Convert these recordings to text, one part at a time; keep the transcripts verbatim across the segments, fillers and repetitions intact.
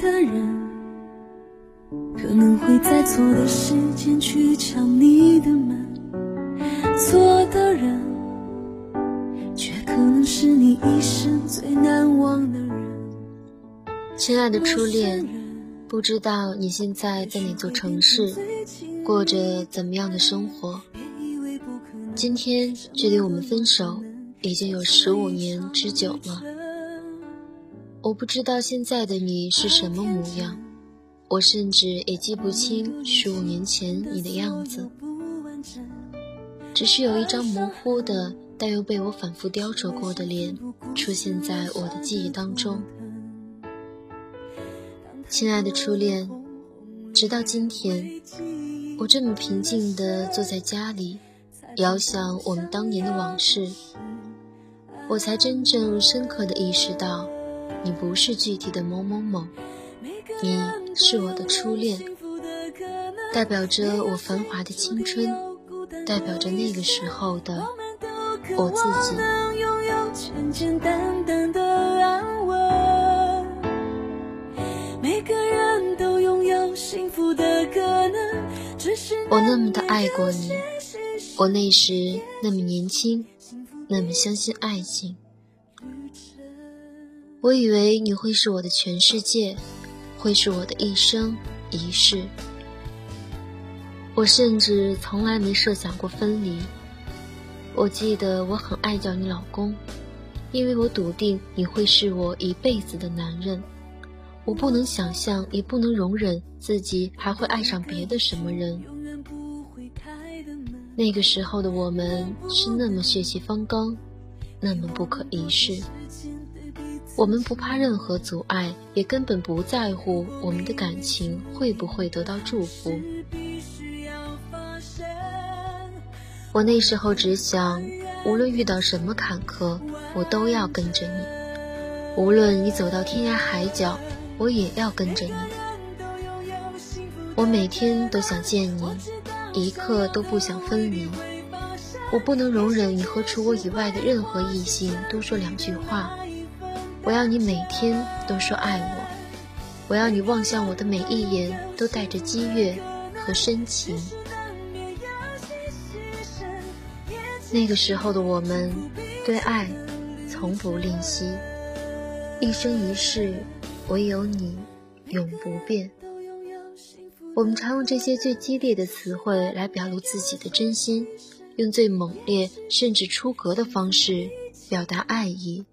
的人可能会在错的时间去敲你的门，错的人却可能是你一生最难忘的人。亲爱的初恋，不知道你现在在哪座城市，过着怎么样的生活。今天距离我们分手已经有十五年之久了，我不知道现在的你是什么模样，我甚至也记不清十五年前你的样子，只是有一张模糊的但又被我反复雕琢过的脸出现在我的记忆当中。亲爱的初恋，直到今天，我这么平静地坐在家里遥想我们当年的往事，我才真正深刻地意识到，你不是具体的某某某，你是我的初恋，代表着我繁华的青春，代表着那个时候的我自己。我那么的爱过你，我那时那么年轻，那么相信爱情，我以为你会是我的全世界，会是我的一生一世。我甚至从来没设想过分离。我记得我很爱叫你老公，因为我笃定你会是我一辈子的男人。我不能想象，也不能容忍自己还会爱上别的什么人。那个时候的我们是那么血气方刚，那么不可一世。我们不怕任何阻碍，也根本不在乎我们的感情会不会得到祝福。我那时候只想，无论遇到什么坎坷，我都要跟着你，无论你走到天涯海角，我也要跟着你。我每天都想见你，一刻都不想分离。我不能容忍你和除我以外的任何异性多说两句话，我要你每天都说爱我，我要你望向我的每一眼都带着激越和深情。那个时候的我们对爱从不吝惜，一生一世唯有你永不变。我们常用这些最激烈的词汇来表露自己的真心，用最猛烈甚至出格的方式表达爱意。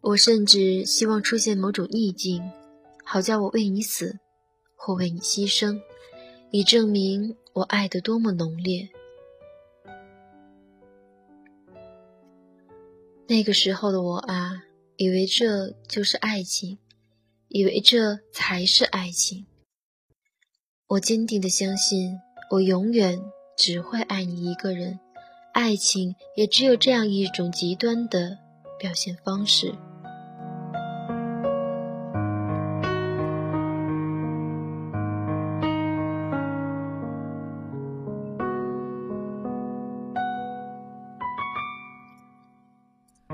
我甚至希望出现某种逆境，好叫我为你死，或为你牺牲，以证明我爱得多么浓烈。那个时候的我啊，以为这就是爱情，以为这才是爱情。我坚定地相信，我永远只会爱你一个人，爱情也只有这样一种极端的表现方式。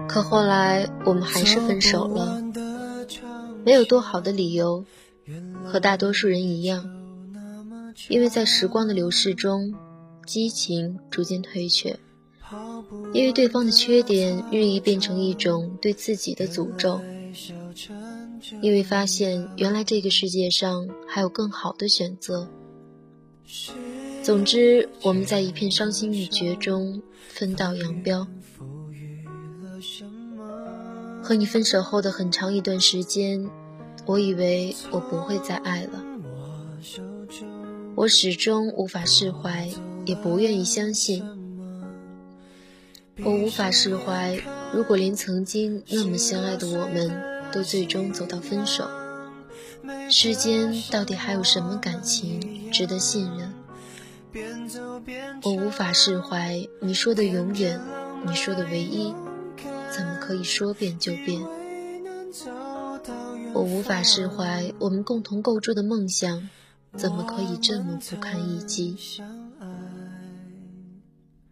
可后来我们还是分手了，没有多好的理由，和大多数人一样，因为在时光的流逝中，激情逐渐退却，因为对方的缺点日益变成一种对自己的诅咒，因为发现原来这个世界上还有更好的选择。总之，我们在一片伤心欲绝中分道扬镳。和你分手后的很长一段时间，我以为我不会再爱了，我始终无法释怀，也不愿意相信。我无法释怀，如果连曾经那么相爱的我们都最终走到分手，世间到底还有什么感情值得信任？我无法释怀，你说的永远，你说的唯一，怎么可以说变就变？我无法释怀，我们共同构筑的梦想怎么可以这么不堪一击？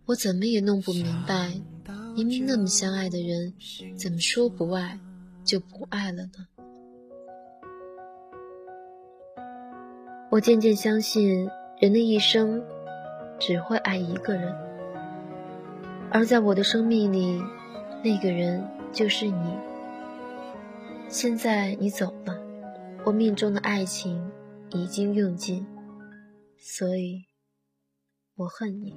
我怎么也弄不明白，明明那么相爱的人，怎么说不爱就不爱了呢？我渐渐相信，人的一生只会爱一个人，而在我的生命里，那个人就是你。现在你走了，我命中的爱情已经用尽，所以我恨你。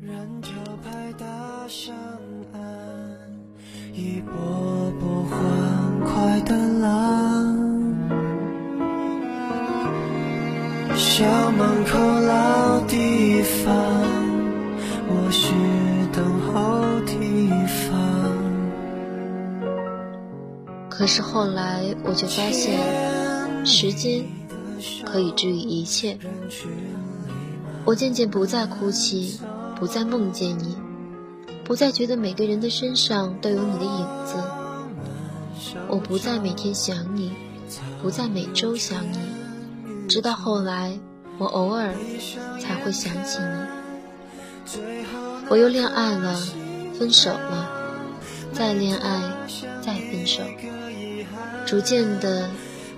人潮拍打上岸，一波波欢快的浪，校门口老地方，我是等候地方。可是后来我就发现，时间可以治愈一切。我渐渐不再哭泣，不再梦见你，不再觉得每个人的身上都有你的影子。我不再每天想你，不再每周想你，直到后来我偶尔才会想起你。我又恋爱了，分手了，再恋爱，再分手，逐渐的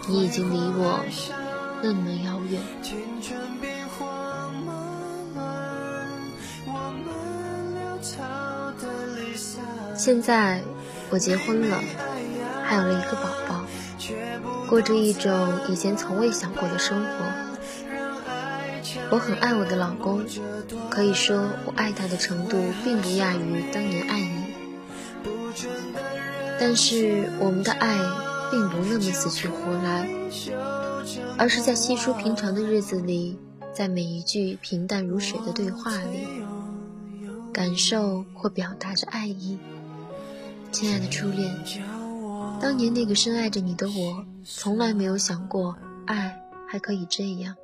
你已经离我那么遥远。现在我结婚了，还有了一个宝宝，过着一种以前从未想过的生活。我很爱我的老公，可以说我爱他的程度并不亚于当年爱你，但是我们的爱并不那么死去活来，而是在稀疏平常的日子里，在每一句平淡如水的对话里，感受或表达着爱意。亲爱的初恋，当年那个深爱着你的我，从来没有想过爱还可以这样。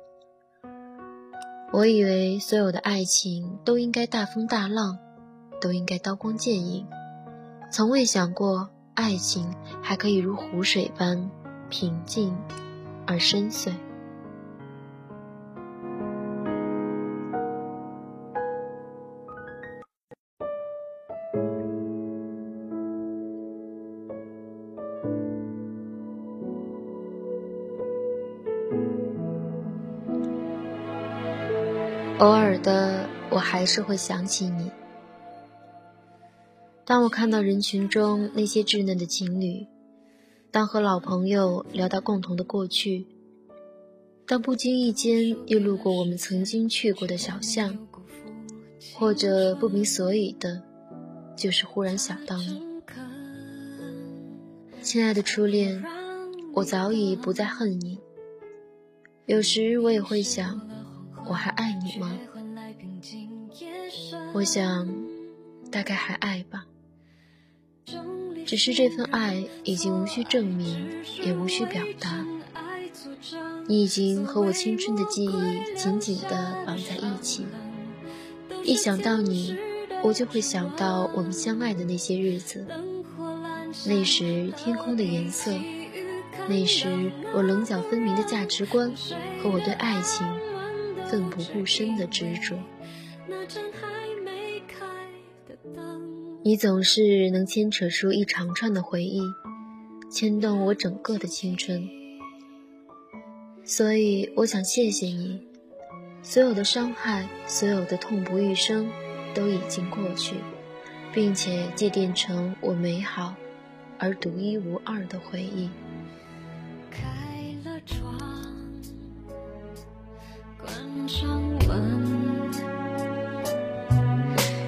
我以为所有的爱情都应该大风大浪，都应该刀光剑影，从未想过爱情还可以如湖水般平静而深邃。偶尔的，我还是会想起你。当我看到人群中那些稚嫩的情侣，当和老朋友聊到共同的过去，当不经意间又路过我们曾经去过的小巷，或者不明所以的，就是忽然想到你。亲爱的初恋，我早已不再恨你。有时我也会想，我还爱你吗？我想大概还爱吧，只是这份爱已经无需证明，也无需表达，你已经和我青春的记忆紧紧地绑在一起。一想到你，我就会想到我们相爱的那些日子，那时天空的颜色，那时我棱角分明的价值观和我对爱情奋不顾身的执着。你总是能牵扯出一长串的回忆，牵动我整个的青春，所以我想谢谢你。所有的伤害，所有的痛不欲生都已经过去，并且积淀成我美好而独一无二的回忆。上门，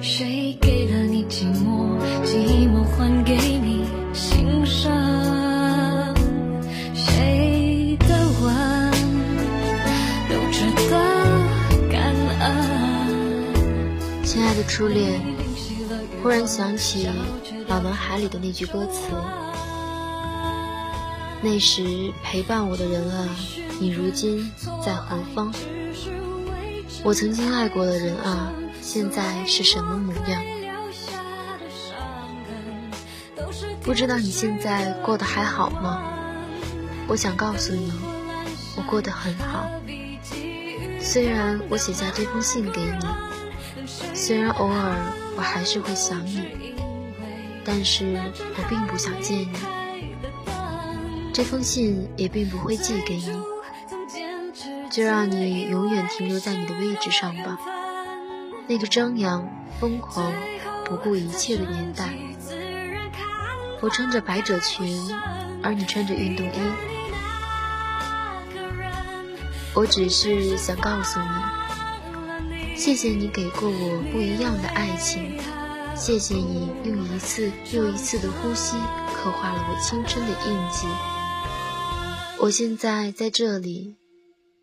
谁给了你寂寞，寂寞还给你心声，谁的吻都值得感恩。亲爱的初恋，忽然想起老男孩里的那句歌词，那时陪伴我的人啊，你如今在何方？我曾经爱过的人啊，现在是什么模样？不知道你现在过得还好吗？我想告诉你，我过得很好。虽然我写下这封信给你，虽然偶尔我还是会想你，但是我并不想见你，这封信也并不会寄给你。就让你永远停留在你的位置上吧。那个张扬、疯狂、不顾一切的年代，我穿着百褶裙，而你穿着运动衣。我只是想告诉你，谢谢你给过我不一样的爱情，谢谢你用一次又一次的呼吸刻画了我青春的印记。我现在在这里，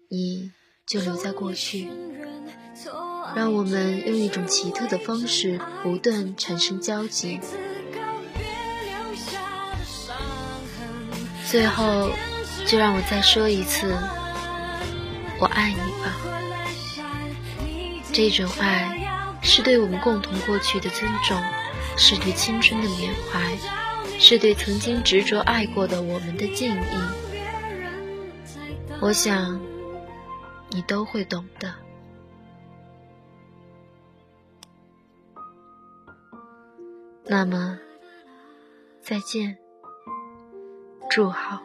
你就留在过去，让我们用一种奇特的方式不断产生交集。最后，就让我再说一次，我爱你吧。这种爱是对我们共同过去的尊重，是对青春的缅怀，是对曾经执着爱过的我们的敬意。我想你都会懂的。那么再见，祝好。